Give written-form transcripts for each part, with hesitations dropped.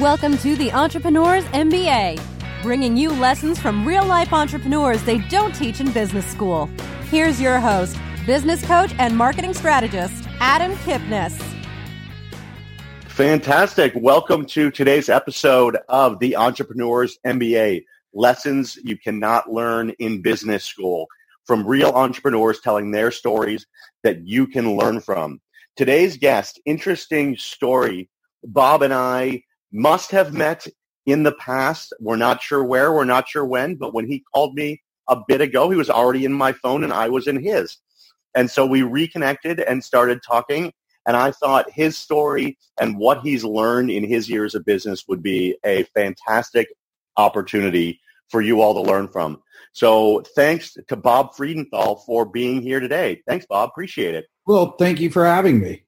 Welcome to The Entrepreneur's MBA, bringing you lessons from real-life entrepreneurs they don't teach in business school. Here's your host, business coach and marketing strategist, Adam Kipnis. Fantastic. Welcome to today's episode of The Entrepreneur's MBA, lessons you cannot learn in business school, from real entrepreneurs telling their stories that you can learn from. Today's guest, interesting story. Bob and I must have met in the past. We're not sure where, we're not sure when, but when he called me a bit ago, he was already in my phone and I was in his. And so we reconnected and started talking, and I thought his story and what he's learned in his years of business would be a fantastic opportunity for you all to learn from. So thanks to Bob Friedenthal for being here today. Thanks, Bob. Appreciate it. Well, thank you for having me.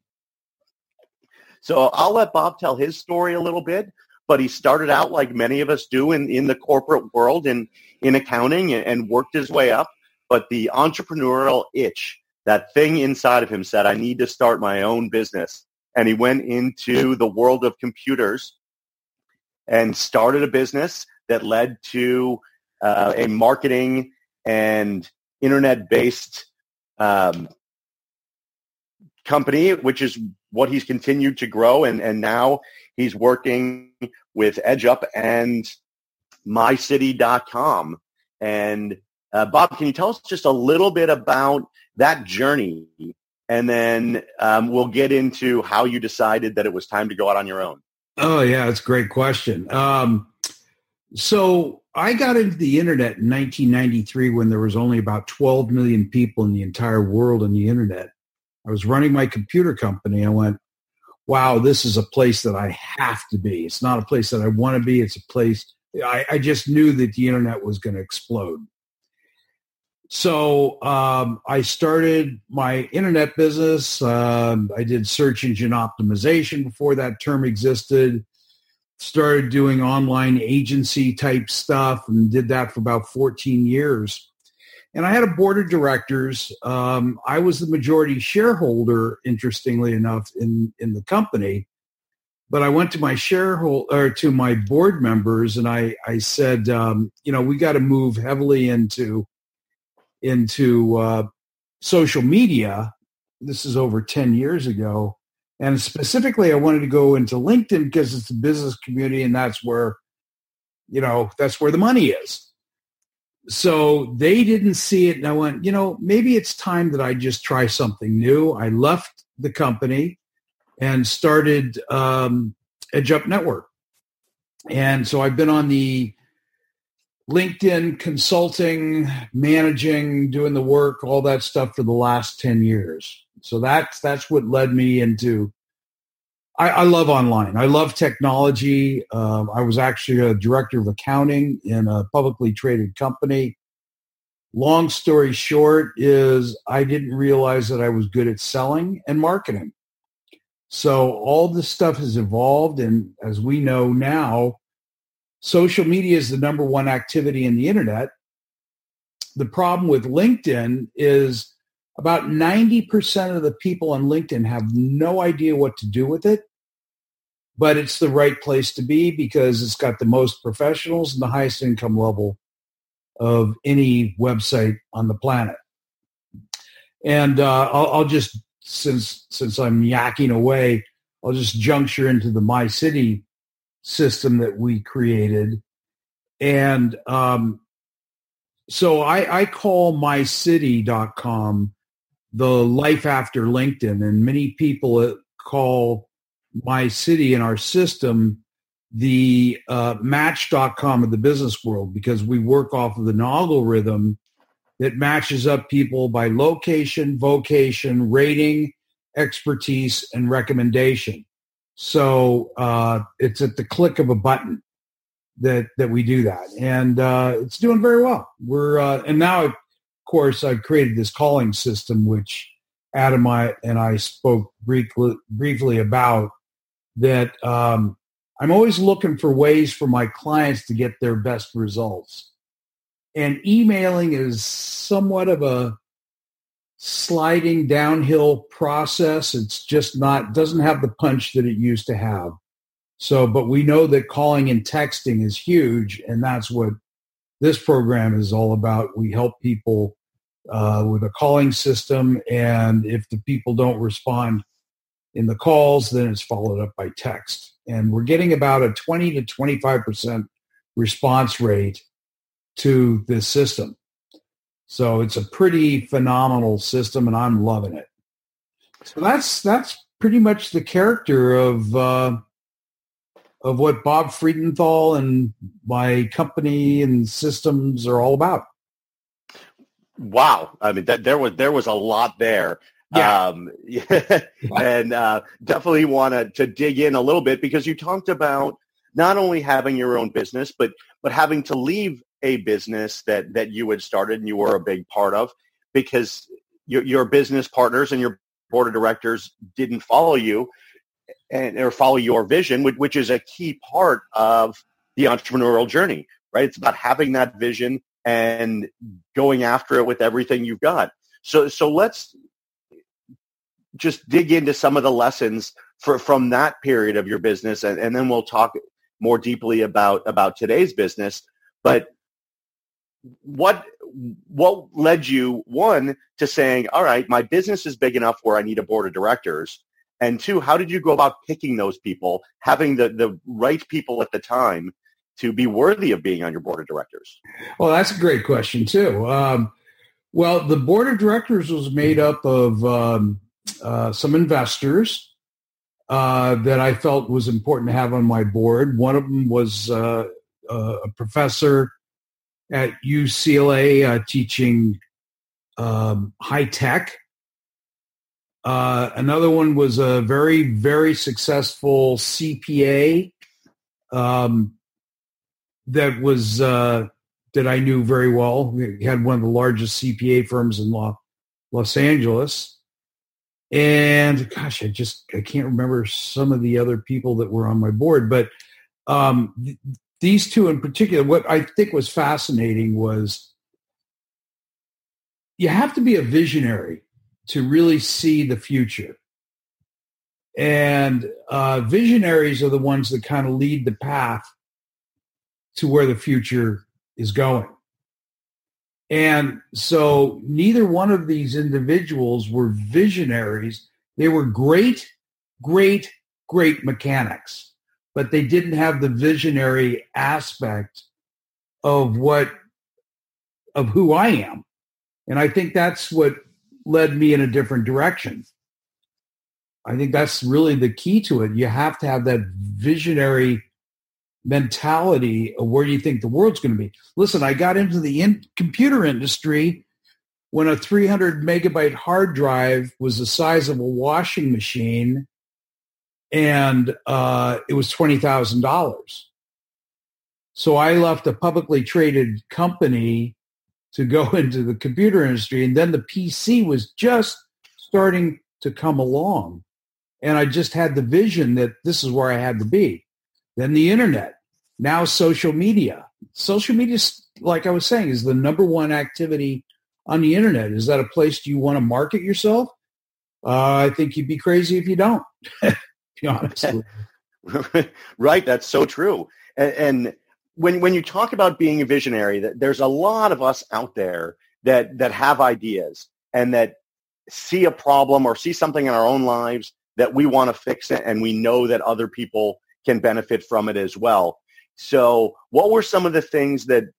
So I'll let Bob tell his story a little bit, but he started out like many of us do in the corporate world and in accounting and worked his way up. But the entrepreneurial itch, that thing inside of him said, I need to start my own business. And he went into the world of computers and started a business that led to a marketing and internet-based company, which is what he's continued to grow, and now he's working with Edge Up and mycity.com. And Bob, can you tell us just a little bit about that journey, and then we'll get into how you decided that it was time to go out on your own? Oh, yeah, that's a great question. So I got into the internet in 1993 when there was only about 12 million people in the entire world on the internet. I was running my computer company. I went, wow, this is a place that I have to be. It's not a place that I want to be. It's a place I just knew that the internet was going to explode. So I started my internet business. I did search engine optimization before that term existed. Started doing online agency type stuff and did that for about 14 years. And I had a board of directors. I was the majority shareholder, interestingly enough, in the company. But I went to my to my board members, and I said, we got to move heavily into social media. This is over 10 years ago. And specifically, I wanted to go into LinkedIn because it's a business community, and that's where the money is. So they didn't see it, and I went, maybe it's time that I just try something new. I left the company and started Edge Up Network. And so I've been on the LinkedIn consulting, managing, doing the work, all that stuff for the last 10 years. So that's what led me into, I love online. I love technology. I was actually a director of accounting in a publicly traded company. Long story short is I didn't realize that I was good at selling and marketing. So all this stuff has evolved. And as we know now, social media is the number one activity in the internet. The problem with LinkedIn is about 90% of the people on LinkedIn have no idea what to do with it, but it's the right place to be because it's got the most professionals and the highest income level of any website on the planet. And I'll just, since I'm yakking away, I'll just juncture into the My City system that we created. And so I call mycity.com the life after LinkedIn, and many people call My City in our system the match.com of the business world, because we work off of an algorithm that matches up people by location, vocation, rating, expertise, and recommendation. So it's at the click of a button that we do that. And it's doing very well. We're and now, of course, I've created this calling system, which Adam and I spoke briefly about, that I'm always looking for ways for my clients to get their best results. And emailing is somewhat of a sliding downhill process. It's just doesn't have the punch that it used to have. So, but we know that calling and texting is huge, and that's what this program is all about. We help people with a calling system, and if the people don't respond in the calls, then it's followed up by text. And we're getting about a 20 to 25% response rate to this system. So it's a pretty phenomenal system, and I'm loving it. So that's pretty much the character of what Bob Friedenthal and my company and systems are all about. Wow. I mean, there was a lot there. Yeah. And definitely want to dig in a little bit, because you talked about not only having your own business, but having to leave a business that you had started and you were a big part of, because your business partners and your board of directors didn't follow you or follow your vision, which is a key part of the entrepreneurial journey, right? It's about having that vision and going after it with everything you've got. So let's just dig into some of the lessons from that period of your business, and then we'll talk more deeply about today's business. But what led you, one, to saying, all right, my business is big enough where I need a board of directors? And two, how did you go about picking those people, having the right people at the time to be worthy of being on your board of directors? Well, that's a great question, too. Well, the board of directors was made up of some investors that I felt was important to have on my board. One of them was a professor at UCLA teaching high tech. Another one was a very, very successful CPA that was that I knew very well. We had one of the largest CPA firms in Los Angeles. And gosh, I can't remember some of the other people that were on my board. But these two in particular, what I think was fascinating was you have to be a visionary to really see the future. And visionaries are the ones that kind of lead the path to where the future is going. And so neither one of these individuals were visionaries. They were great, great, great mechanics, but they didn't have the visionary aspect of who I am. And I think that's what led me in a different direction. I think that's really the key to it. You have to have that visionary mentality of where you think the world's going to be. Listen, I got into the computer industry when a 300 megabyte hard drive was the size of a washing machine, and it was $20,000. So I left a publicly traded company to go into the computer industry. And then the PC was just starting to come along. And I just had the vision that this is where I had to be. Then the internet, now social media. Social media, like I was saying, is the number one activity on the internet. Is that a place do you want to market yourself? I think you'd be crazy if you don't, to be honest. Right, that's so true. And when you talk about being a visionary, that there's a lot of us out there that have ideas and that see a problem or see something in our own lives that we want to fix it, and we know that other people can benefit from it as well. So what were some of the things that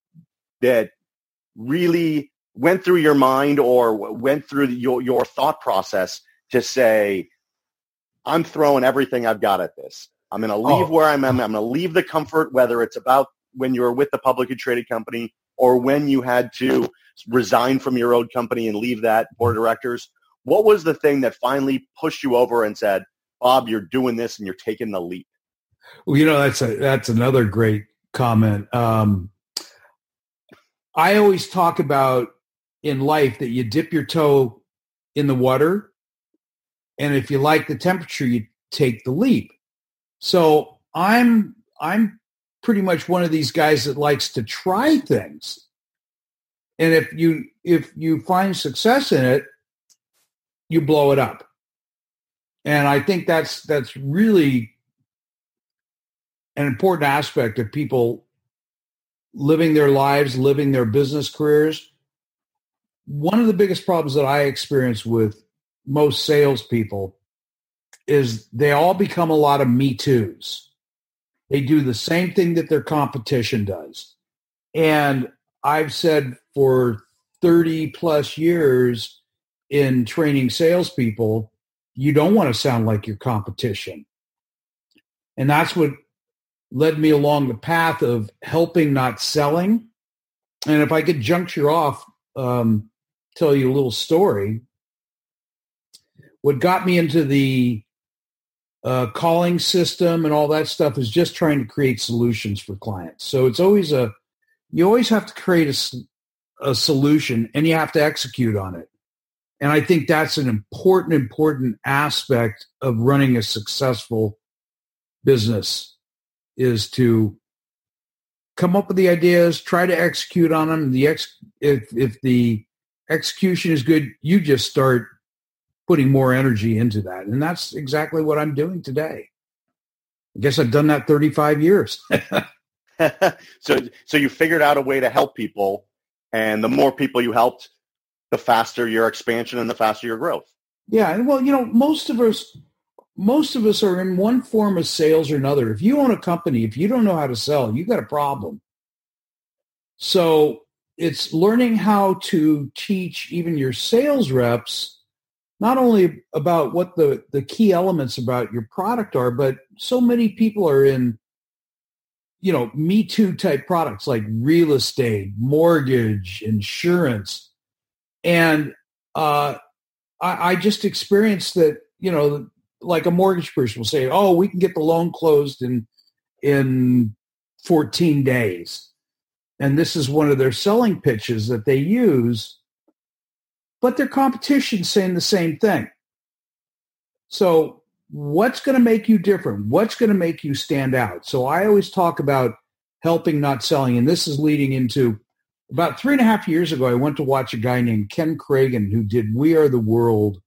really went through your mind or went through your thought process to say, I'm throwing everything I've got at this. I'm going to leave where I'm at. I'm going to leave the comfort, whether it's about when you were with the publicly traded company or when you had to resign from your old company and leave that board of directors. What was the thing that finally pushed you over and said, Bob, you're doing this and you're taking the leap? Well, you know, that's another great comment. I always talk about in life that you dip your toe in the water, and if you like the temperature, you take the leap. So I'm pretty much one of these guys that likes to try things. And if you find success in it, you blow it up. And I think that's really an important aspect of people living their lives, living their business careers. One of the biggest problems that I experience with most salespeople is they all become a lot of me toos. They do the same thing that their competition does. And I've said for 30 plus years in training salespeople, you don't want to sound like your competition. And that's what led me along the path of helping, not selling. And if I could juncture off, tell you a little story. What got me into the calling system and all that stuff is just trying to create solutions for clients. So it's always you always have to create a solution and you have to execute on it. And I think that's an important aspect of running a successful business is to come up with the ideas, try to execute on them. If the execution is good, you just start putting more energy into that. And that's exactly what I'm doing today. I guess I've done that 35 years. So you figured out a way to help people, and the more people you helped, the faster your expansion and the faster your growth. Yeah. And well, most of us are in one form of sales or another. If you own a company, if you don't know how to sell, you got a problem. So it's learning how to teach even your sales reps, not only about what the key elements about your product are, but so many people are in, Me Too type products like real estate, mortgage, insurance. And I just experienced that, like a mortgage person will say, oh, we can get the loan closed in 14 days. And this is one of their selling pitches that they use, but their competition's saying the same thing. So what's going to make you different? What's going to make you stand out? So I always talk about helping, not selling. And this is leading into about 3.5 years ago, I went to watch a guy named Ken Kragen who did We Are the World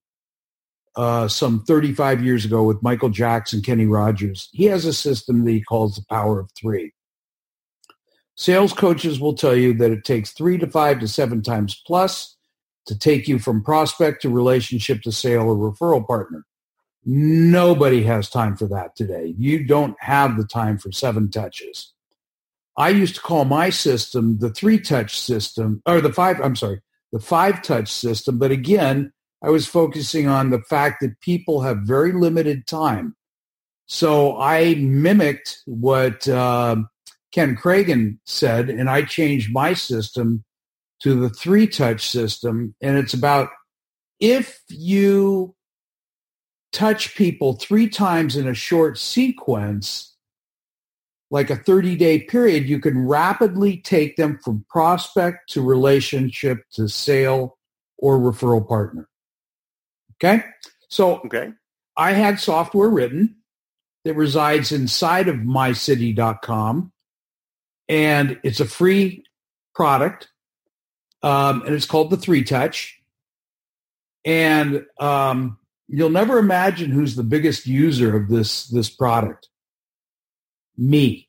some 35 years ago with Michael Jackson, Kenny Rogers. He has a system that he calls the power of three. Sales coaches will tell you that it takes 3 to 5 to 7 times plus to take you from prospect to relationship to sale or referral partner. Nobody has time for that today. You don't have the time for 7 touches. I used to call my system the 3-touch system, or the 5-touch system. But again, I was focusing on the fact that people have very limited time. So I mimicked what Ken Kragen said, and I changed my system to the 3-touch system. And it's about if you touch people 3 times in a short sequence, like a 30-day period, you can rapidly take them from prospect to relationship to sale or referral partner. Okay? So okay. I had software written that resides inside of mycity.com, and it's a free product, and it's called the 3-touch. And you'll never imagine who's the biggest user of this product. Me.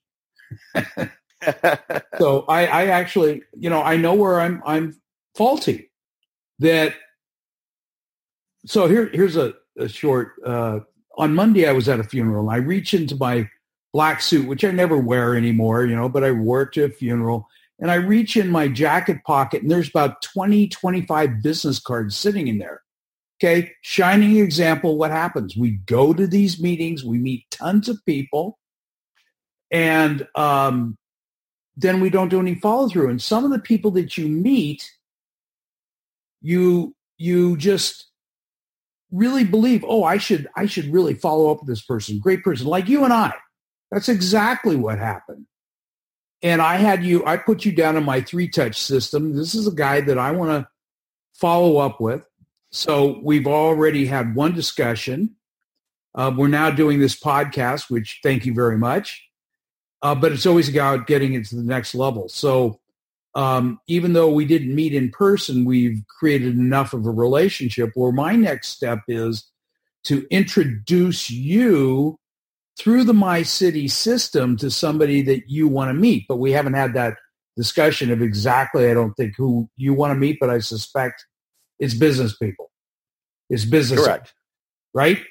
So I actually, I know where I'm faulty. So here's a short, on Monday I was at a funeral and I reach into my black suit, which I never wear anymore, but I wore it to a funeral, and I reach in my jacket pocket and there's about 20, 25 business cards sitting in there. Okay. Shining example. What happens? We go to these meetings. We meet tons of people. And then we don't do any follow through. And some of the people that you meet, you just really believe, oh, I should really follow up with this person. Great person, like you and I. That's exactly what happened. And I put you down in my 3-touch system. This is a guy that I want to follow up with. So we've already had one discussion. We're now doing this podcast, which thank you very much. But it's always about getting into the next level. So even though we didn't meet in person, we've created enough of a relationship where my next step is to introduce you through the MyCity system to somebody that you want to meet. But we haven't had that discussion of exactly, I don't think, who you want to meet, but I suspect it's business people. It's business. Correct. Right?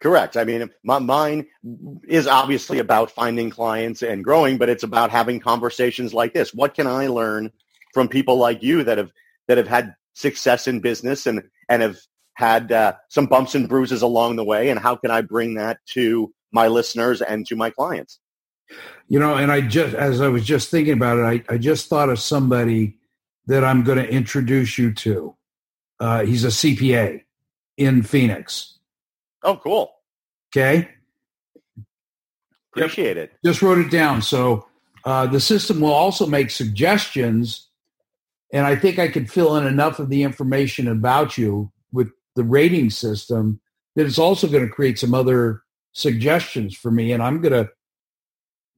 Correct. I mean, mine is obviously about finding clients and growing, but it's about having conversations like this. What can I learn from people like you that have had success in business and have had some bumps and bruises along the way, and how can I bring that to my listeners and to my clients? You know, and as I was thinking about it, I just thought of somebody that I'm going to introduce you to. He's a CPA in Phoenix. Oh, cool. Okay. Appreciate it. Just wrote it down. So the system will also make suggestions, and I think I could fill in enough of the information about you with the rating system that it's also going to create some other suggestions for me. And I'm going to,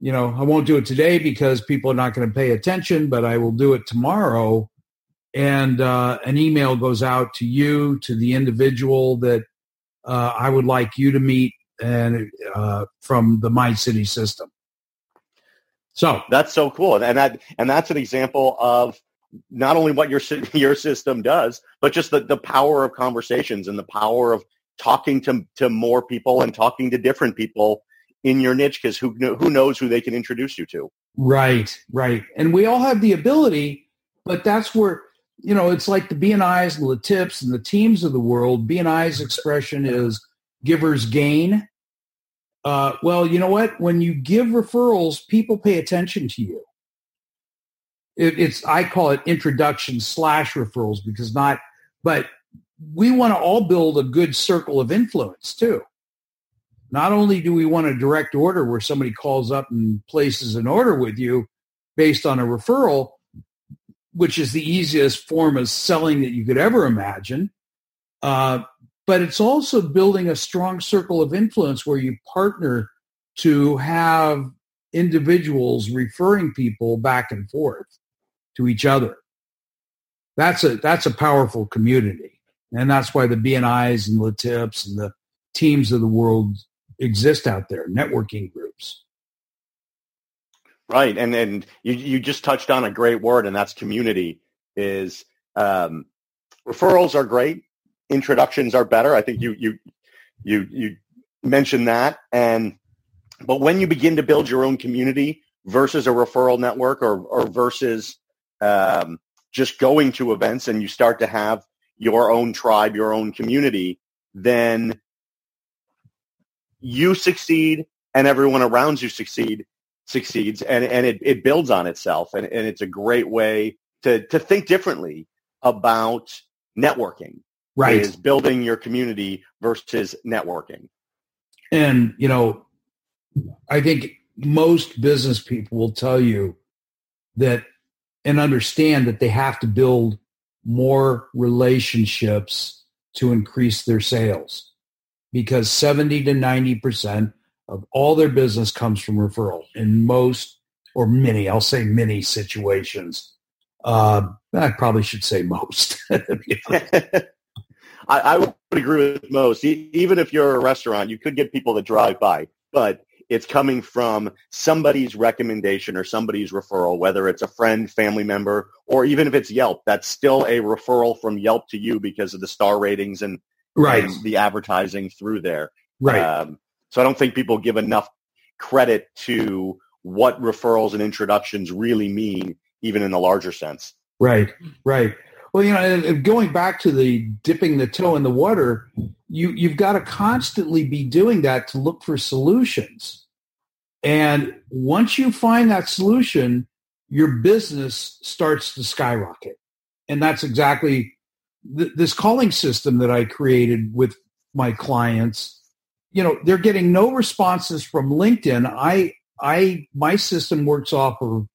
you know, I won't do it today because people are not going to pay attention, but I will do it tomorrow. And an email goes out to you, to the individual that I would like you to meet, and from the MyCity system. So that's so cool. And that's an example of not only what your system does, but just the power of conversations and the power of talking to more people and talking to different people in your niche, because who knows who they can introduce you to. Right. And we all have the ability, but that's where, you know, it's like the BNIs and the TIPS and the TEAMS of the world. BNI's expression is givers gain. Well, you know what? When you give referrals, people pay attention to you. I call it introduction / referrals, but we want to all build a good circle of influence too. Not only do we want a direct order where somebody calls up and places an order with you based on a referral, which is the easiest form of selling that you could ever imagine. But it's also building a strong circle of influence where you partner to have individuals referring people back and forth to each other. That's a powerful community. And that's why the BNIs and the TIPS and the TEAMS of the world exist out there, networking groups. Right. And you just touched on a great word, and that's community. Is referrals are great. Introductions are better. I think you mentioned that. But when you begin to build your own community versus a referral network or versus just going to events, and you start to have your own tribe, your own community, then you succeed and everyone around you succeeds, and it builds on itself. And it's a great way to think differently about networking. Right. Is building your community versus networking. And, you know, I think most business people will tell you that and understand that they have to build more relationships to increase their sales, because 70 to 90% of all their business comes from referral in most or many, I'll say many situations. I probably should say most. I would agree with most. Even if you're a restaurant, you could get people that drive by, but it's coming from somebody's recommendation or somebody's referral, whether it's a friend, family member, or even if it's Yelp, that's still a referral from Yelp to you because of the star ratings and, right, and the advertising through there. Right. So I don't think people give enough credit to what referrals and introductions really mean, even in the larger sense. Right. Well, you know, going back to the dipping the toe in the water, you've got to constantly be doing that to look for solutions. And once you find that solution, your business starts to skyrocket. And that's exactly this calling system that I created with my clients. You know, they're getting no responses from LinkedIn. My system works off of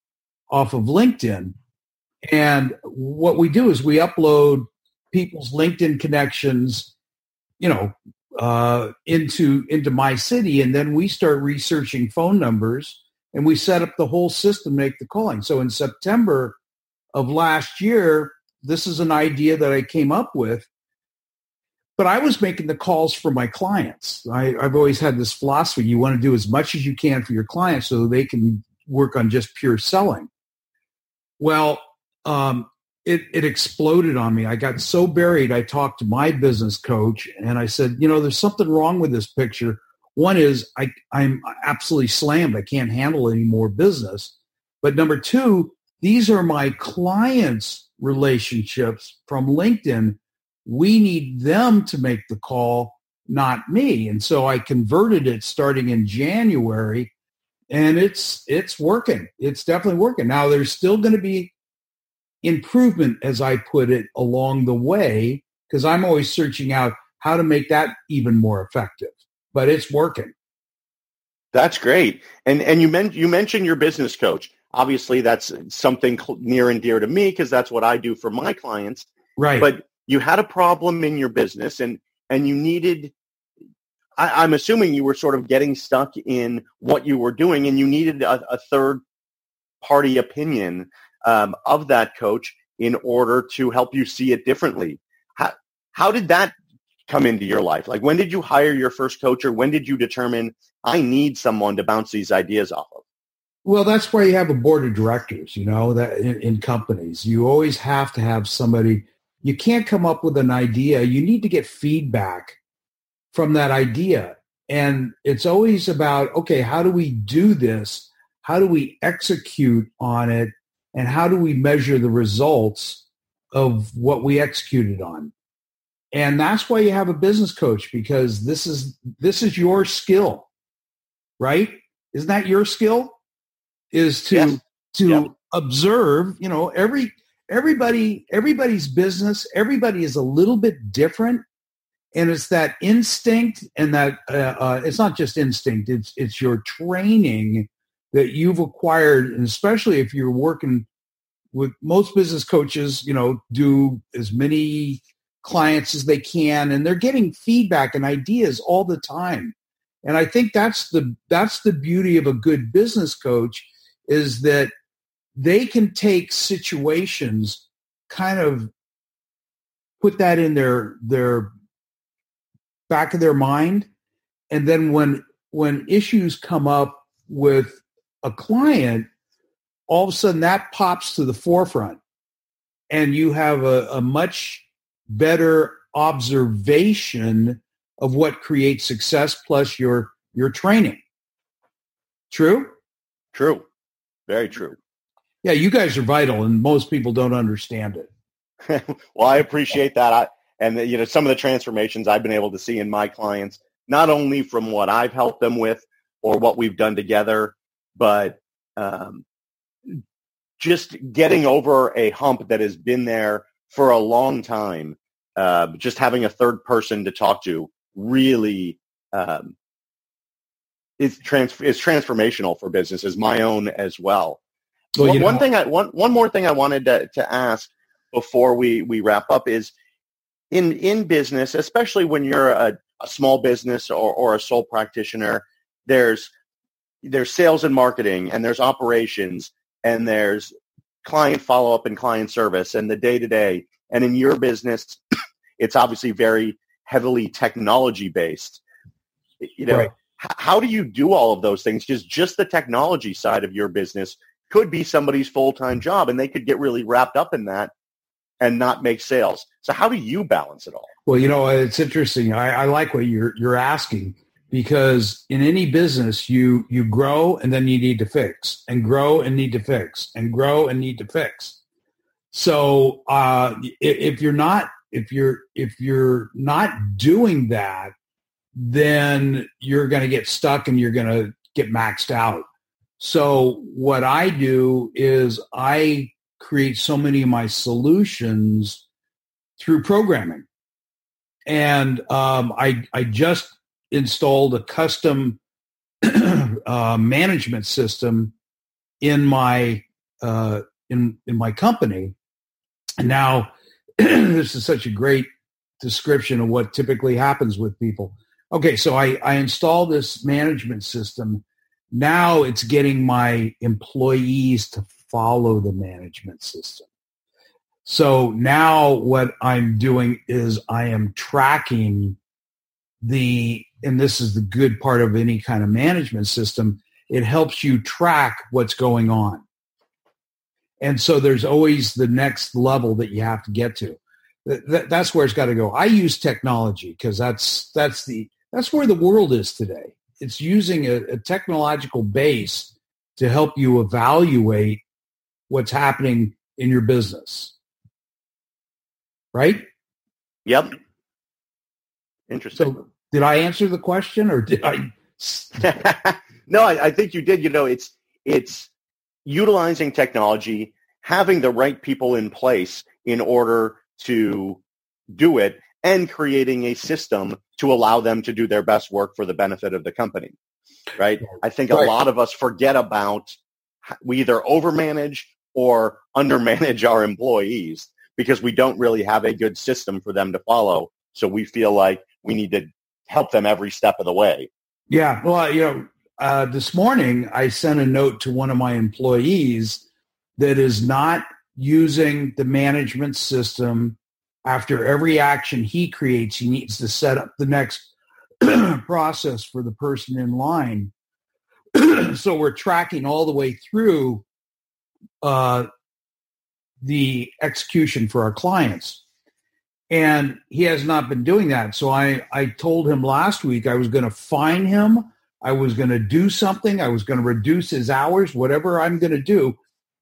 LinkedIn. And what we do is we upload people's LinkedIn connections, you know, into MyCity, and then we start researching phone numbers, and we set up the whole system to make the calling. So in September of last year, this is an idea that I came up with. But I was making the calls for my clients. I've always had this philosophy. You want to do as much as you can for your clients so they can work on just pure selling. Well, it exploded on me. I got so buried. I talked to my business coach and I said, you know, there's something wrong with this picture. One is I'm absolutely slammed. I can't handle any more business. But number two, these are my clients' relationships from LinkedIn. We need them to make the call, not me. And so I converted it starting in January, and it's working. It's definitely working. Now, there's still going to be improvement, as I put it, along the way, because I'm always searching out how to make that even more effective. But it's working. That's great. And you mentioned your business coach. Obviously, that's something near and dear to me because that's what I do for my clients. Right. But you had a problem in your business and you needed, I'm assuming you were sort of getting stuck in what you were doing and you needed a third-party opinion of that coach in order to help you see it differently. How did that come into your life? Like, when did you hire your first coach, or when did you determine I need someone to bounce these ideas off of? Well, that's why you have a board of directors, you know, that in companies, you always have to have somebody. You can't come up with an idea. You need to get feedback from that idea. And it's always about, okay, how do we do this? How do we execute on it? And how do we measure the results of what we executed on? And that's why you have a business coach, because this is your skill, right? Isn't that your skill? Is to yes. to yep. observe, you know, everybody's business, everybody is a little bit different, and it's that instinct and that it's not just instinct, it's your training that you've acquired, and especially if you're working with most business coaches, you know, do as many clients as they can, and they're getting feedback and ideas all the time. And I think that's the beauty of a good business coach, is that they can take situations, kind of put that in their back of their mind, and then when issues come up with a client, all of a sudden that pops to the forefront, and you have a much better observation of what creates success, plus your training. True? True. Very true. Yeah, you guys are vital, and most people don't understand it. Well, I appreciate that. You know, some of the transformations I've been able to see in my clients, not only from what I've helped them with or what we've done together, but just getting over a hump that has been there for a long time. Just having a third person to talk to really is transformational for business, is my own as well. Well, one more thing I wanted to ask before we wrap up is, in business, especially when you're a small business or a sole practitioner, there's sales and marketing, and there's operations, and there's client follow-up and client service, and the day-to-day. And in your business, it's obviously very heavily technology-based. You know, right. How do you do all of those things? Because just the technology side of your business could be somebody's full-time job, and they could get really wrapped up in that and not make sales. So how do you balance it all? Well, you know, it's interesting. I like what you're asking, because in any business, you grow and then you need to fix, and grow and need to fix, and grow and need to fix. So if you're not doing that, then you're going to get stuck and you're going to get maxed out. So what I do is I create so many of my solutions through programming, and I just installed a custom management system in my in my company. And now this is such a great description of what typically happens with people. Okay, so I install this management system. Now it's getting my employees to follow the management system. So now what I'm doing is I am tracking the, and this is the good part of any kind of management system, it helps you track what's going on. And so there's always the next level that you have to get to. That's where it's got to go. I use technology because that's where the world is today. It's using a technological base to help you evaluate what's happening in your business. Right? Yep. Interesting. So did I answer the question or did I? No, I think you did. You know, it's utilizing technology, having the right people in place in order to do it, and creating a system to allow them to do their best work for the benefit of the company, right? I think a lot of us forget about, we either overmanage or undermanage our employees because we don't really have a good system for them to follow. So we feel like we need to help them every step of the way. Yeah. Well, you know, this morning I sent a note to one of my employees that is not using the management system. After every action he creates, he needs to set up the next process for the person in line. So we're tracking all the way through the execution for our clients. And he has not been doing that. So I told him last week I was going to fine him. I was going to do something. I was going to reduce his hours, whatever I'm going to do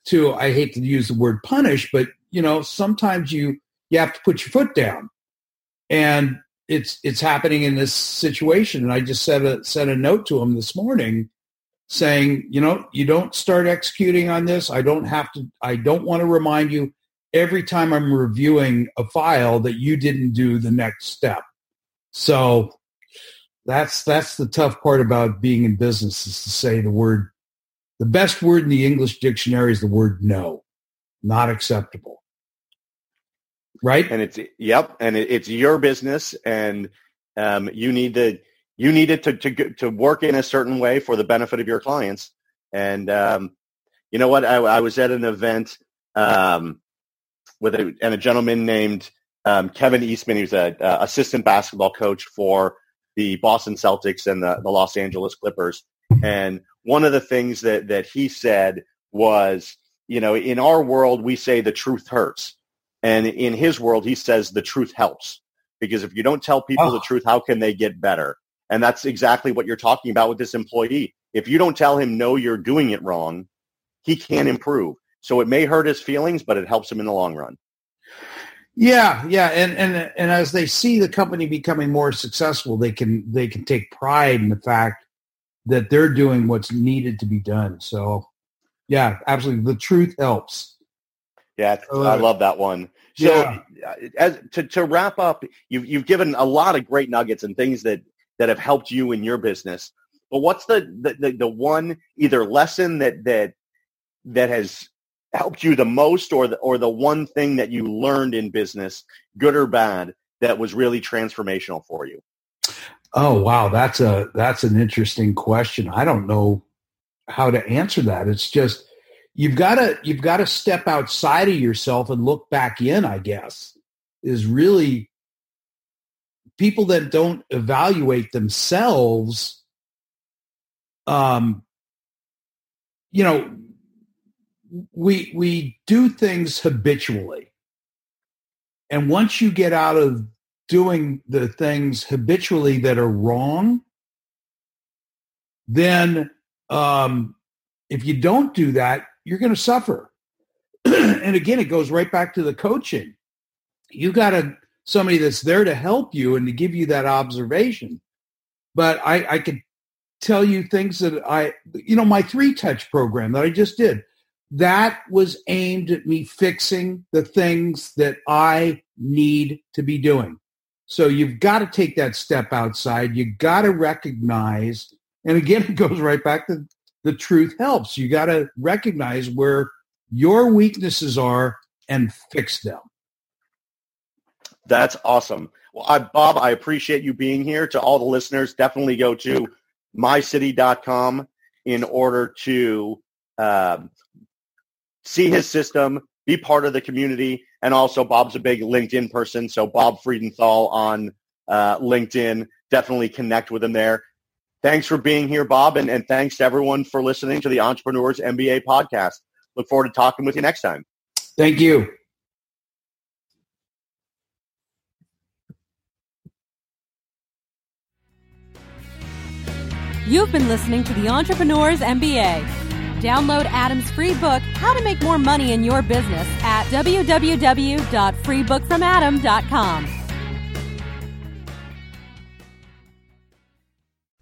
to, I hate to use the word punish, but, you know, sometimes you have to put your foot down. And it's happening in this situation. And I just sent a note to him this morning saying, you know, you don't start executing on this. I don't want to remind you every time I'm reviewing a file that you didn't do the next step. So that's the tough part about being in business, is to say the best word in the English dictionary is the word no, not acceptable. Right? And it's your business, and you need it to work in a certain way for the benefit of your clients. And you know what? I was at an event with a gentleman named Kevin Eastman. He was an assistant basketball coach for the Boston Celtics and the Los Angeles Clippers. And one of the things that he said was, you know, in our world, we say the truth hurts. And in his world, he says the truth helps. Because if you don't tell people the truth, how can they get better? And that's exactly what you're talking about with this employee. If you don't tell him, no, you're doing it wrong, he can't improve. So it may hurt his feelings, but it helps him in the long run. Yeah. And as they see the company becoming more successful, they can take pride in the fact that they're doing what's needed to be done. So yeah, absolutely. The truth helps. Yeah, I love that one. So as to wrap up, you've given a lot of great nuggets and things that have helped you in your business. But what's the one either lesson that has helped you the most, or the one thing that you learned in business, good or bad, that was really transformational for you? Oh, wow. That's an interesting question. I don't know how to answer that. It's just, you've got to step outside of yourself and look back in, I guess, is really people that don't evaluate themselves. You know, we do things habitually. And once you get out of doing the things habitually that are wrong, then if you don't do that, you're going to suffer. And again, it goes right back to the coaching. You got somebody that's there to help you and to give you that observation. But I could tell you things that my 3-touch program that I just did, that was aimed at me fixing the things that I need to be doing. So you've got to take that step outside. You got to recognize, and again, it goes right back to the truth helps. You got to recognize where your weaknesses are and fix them. That's awesome. Well, Bob, I appreciate you being here. To all the listeners, definitely go to mycity.com in order to see his system, be part of the community, And also Bob's a big LinkedIn person. So Bob Friedenthal on LinkedIn, definitely connect with him there. Thanks for being here, Bob. And thanks to everyone for listening to the Entrepreneur's MBA podcast. Look forward to talking with you next time. Thank you. You've been listening to the Entrepreneur's MBA. Download Adam's free book, How to Make More Money in Your Business, at www.freebookfromadam.com.